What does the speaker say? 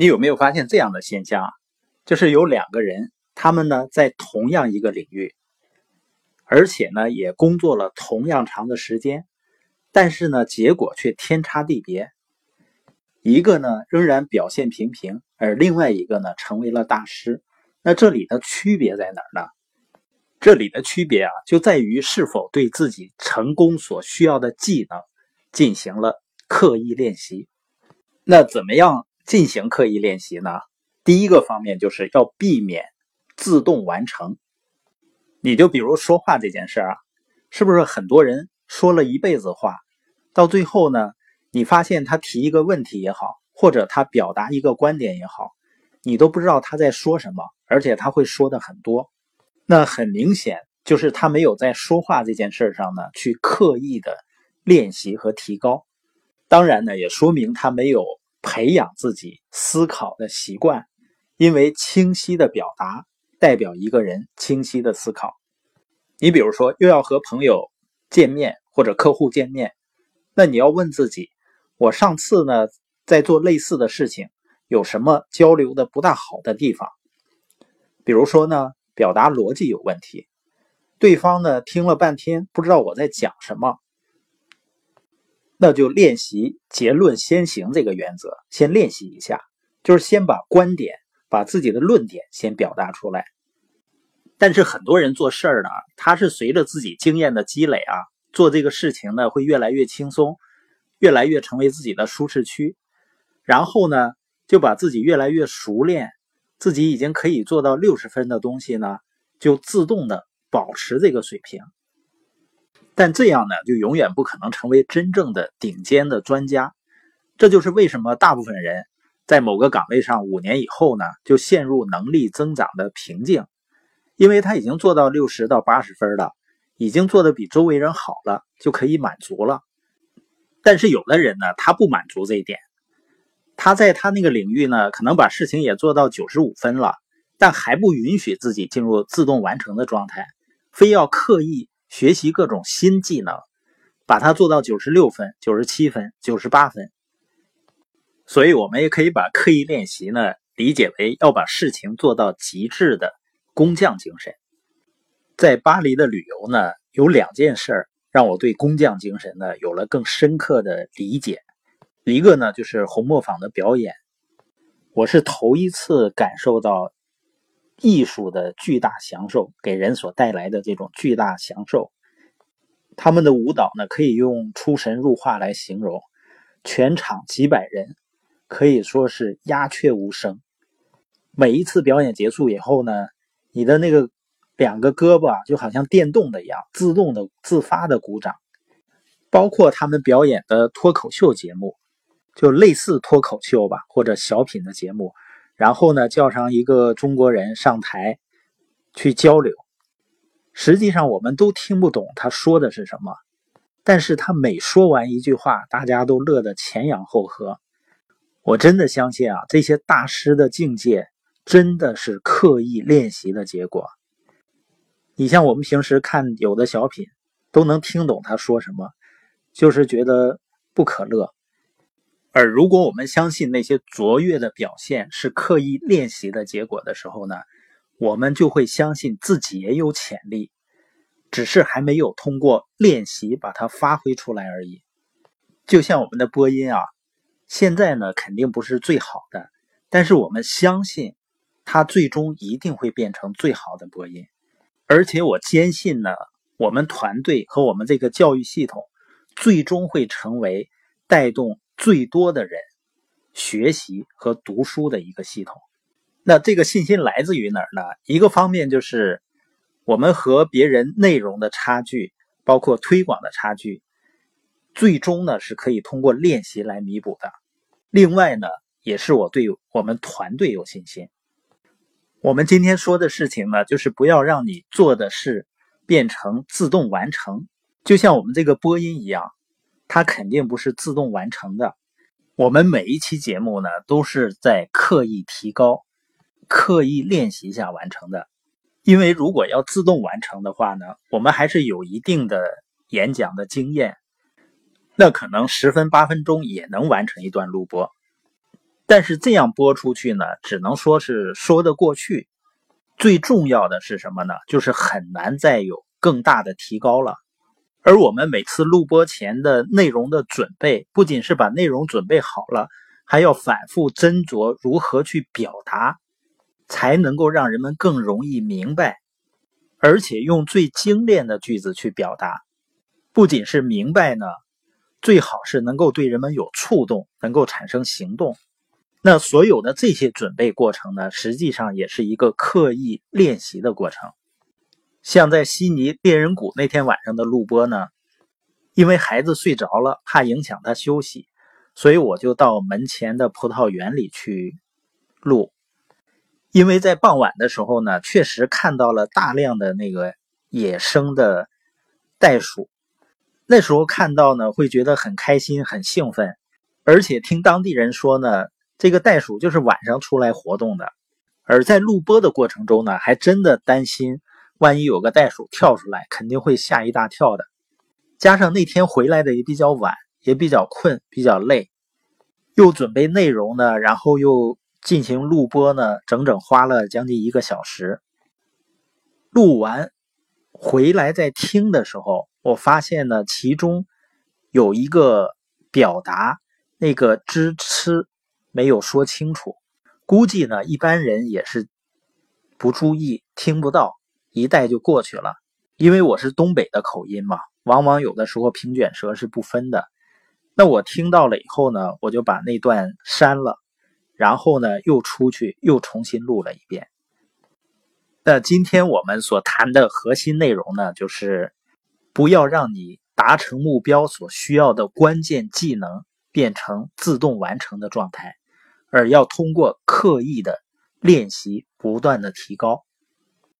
你有没有发现这样的现象啊？就是有两个人，他们呢在同样一个领域，而且呢也工作了同样长的时间，但是呢结果却天差地别。一个呢仍然表现平平，而另外一个呢成为了大师。那这里的区别在哪儿呢？这里的区别啊，就在于是否对自己成功所需要的技能进行了刻意练习。那怎么样进行刻意练习呢？第一个方面就是要避免自动完成。你就比如说话这件事啊，是不是很多人说了一辈子话，到最后呢，你发现他提一个问题也好，或者他表达一个观点也好，你都不知道他在说什么，而且他会说的很多。那很明显就是他没有在说话这件事上呢去刻意的练习和提高。当然呢，也说明他没有培养自己思考的习惯，因为清晰的表达代表一个人清晰的思考。你比如说又要和朋友见面或者客户见面，那你要问自己，我上次呢在做类似的事情有什么交流的不大好的地方。比如说呢，表达逻辑有问题，对方呢听了半天不知道我在讲什么，那就练习结论先行这个原则，先练习一下，就是先把观点，把自己的论点先表达出来。但是很多人做事儿呢，他是随着自己经验的积累啊，做这个事情呢会越来越轻松，越来越成为自己的舒适区，然后呢就把自己越来越熟练，自己已经可以做到60分的东西呢，就自动的保持这个水平。但这样呢就永远不可能成为真正的顶尖的专家。这就是为什么大部分人在某个岗位上5年以后呢就陷入能力增长的瓶颈，因为他已经做到60到80分了，已经做得比周围人好了，就可以满足了。但是有的人呢他不满足这一点，他在他那个领域呢可能把事情也做到95分了，但还不允许自己进入自动完成的状态，非要刻意学习各种新技能，把它做到96分、97分、98分。所以我们也可以把刻意练习呢，理解为要把事情做到极致的工匠精神。在巴黎的旅游呢，有两件事让我对工匠精神呢有了更深刻的理解。一个呢，就是红磨坊的表演。我是头一次感受到艺术的巨大享受，给人所带来的这种巨大享受。他们的舞蹈呢，可以用出神入化来形容，全场几百人，可以说是鸦雀无声。每一次表演结束以后呢，你的那个两个胳膊啊，就好像电动的一样，自动的自发的鼓掌。包括他们表演的脱口秀节目，就类似脱口秀吧，或者小品的节目，然后呢叫上一个中国人上台去交流。实际上我们都听不懂他说的是什么，但是他每说完一句话，大家都乐得前仰后合。我真的相信啊，这些大师的境界真的是刻意练习的结果。你像我们平时看有的小品都能听懂他说什么，就是觉得不可乐。而如果我们相信那些卓越的表现是刻意练习的结果的时候呢，我们就会相信自己也有潜力，只是还没有通过练习把它发挥出来而已。就像我们的播音啊，现在呢肯定不是最好的，但是我们相信它最终一定会变成最好的播音。而且我坚信呢，我们团队和我们这个教育系统最终会成为带动最多的人学习和读书的一个系统。那这个信心来自于哪儿呢？一个方面就是我们和别人内容的差距，包括推广的差距，最终呢是可以通过练习来弥补的。另外呢，也是我对我们团队有信心。我们今天说的事情呢，就是不要让你做的事变成自动完成，就像我们这个播音一样，它肯定不是自动完成的。我们每一期节目呢，都是在刻意提高、刻意练习下完成的。因为如果要自动完成的话呢，我们还是有一定的演讲的经验，那可能10分8分钟也能完成一段录播。但是这样播出去呢，只能说是说得过去。最重要的是什么呢？就是很难再有更大的提高了。而我们每次录播前的内容的准备，不仅是把内容准备好了，还要反复斟酌如何去表达，才能够让人们更容易明白，而且用最精炼的句子去表达。不仅是明白呢，最好是能够对人们有触动，能够产生行动。那所有的这些准备过程呢，实际上也是一个刻意练习的过程。像在悉尼猎人谷那天晚上的录播呢，因为孩子睡着了，怕影响他休息，所以我就到门前的葡萄园里去录。因为在傍晚的时候呢，确实看到了大量的那个野生的袋鼠，那时候看到呢，会觉得很开心，很兴奋，而且听当地人说呢，这个袋鼠就是晚上出来活动的。而在录播的过程中呢，还真的担心万一有个袋鼠跳出来，肯定会吓一大跳的。加上那天回来的也比较晚，也比较困，比较累，又准备内容呢，然后又进行录播呢，整整花了将近1个小时。录完回来再听的时候，我发现呢，其中有一个表达那个支持没有说清楚，估计呢一般人也是不注意听不到，一带就过去了。因为我是东北的口音嘛，往往有的时候平卷舌是不分的。那我听到了以后呢，我就把那段删了，然后呢又出去又重新录了一遍。那今天我们所谈的核心内容呢，就是不要让你达成目标所需要的关键技能变成自动完成的状态，而要通过刻意的练习不断的提高。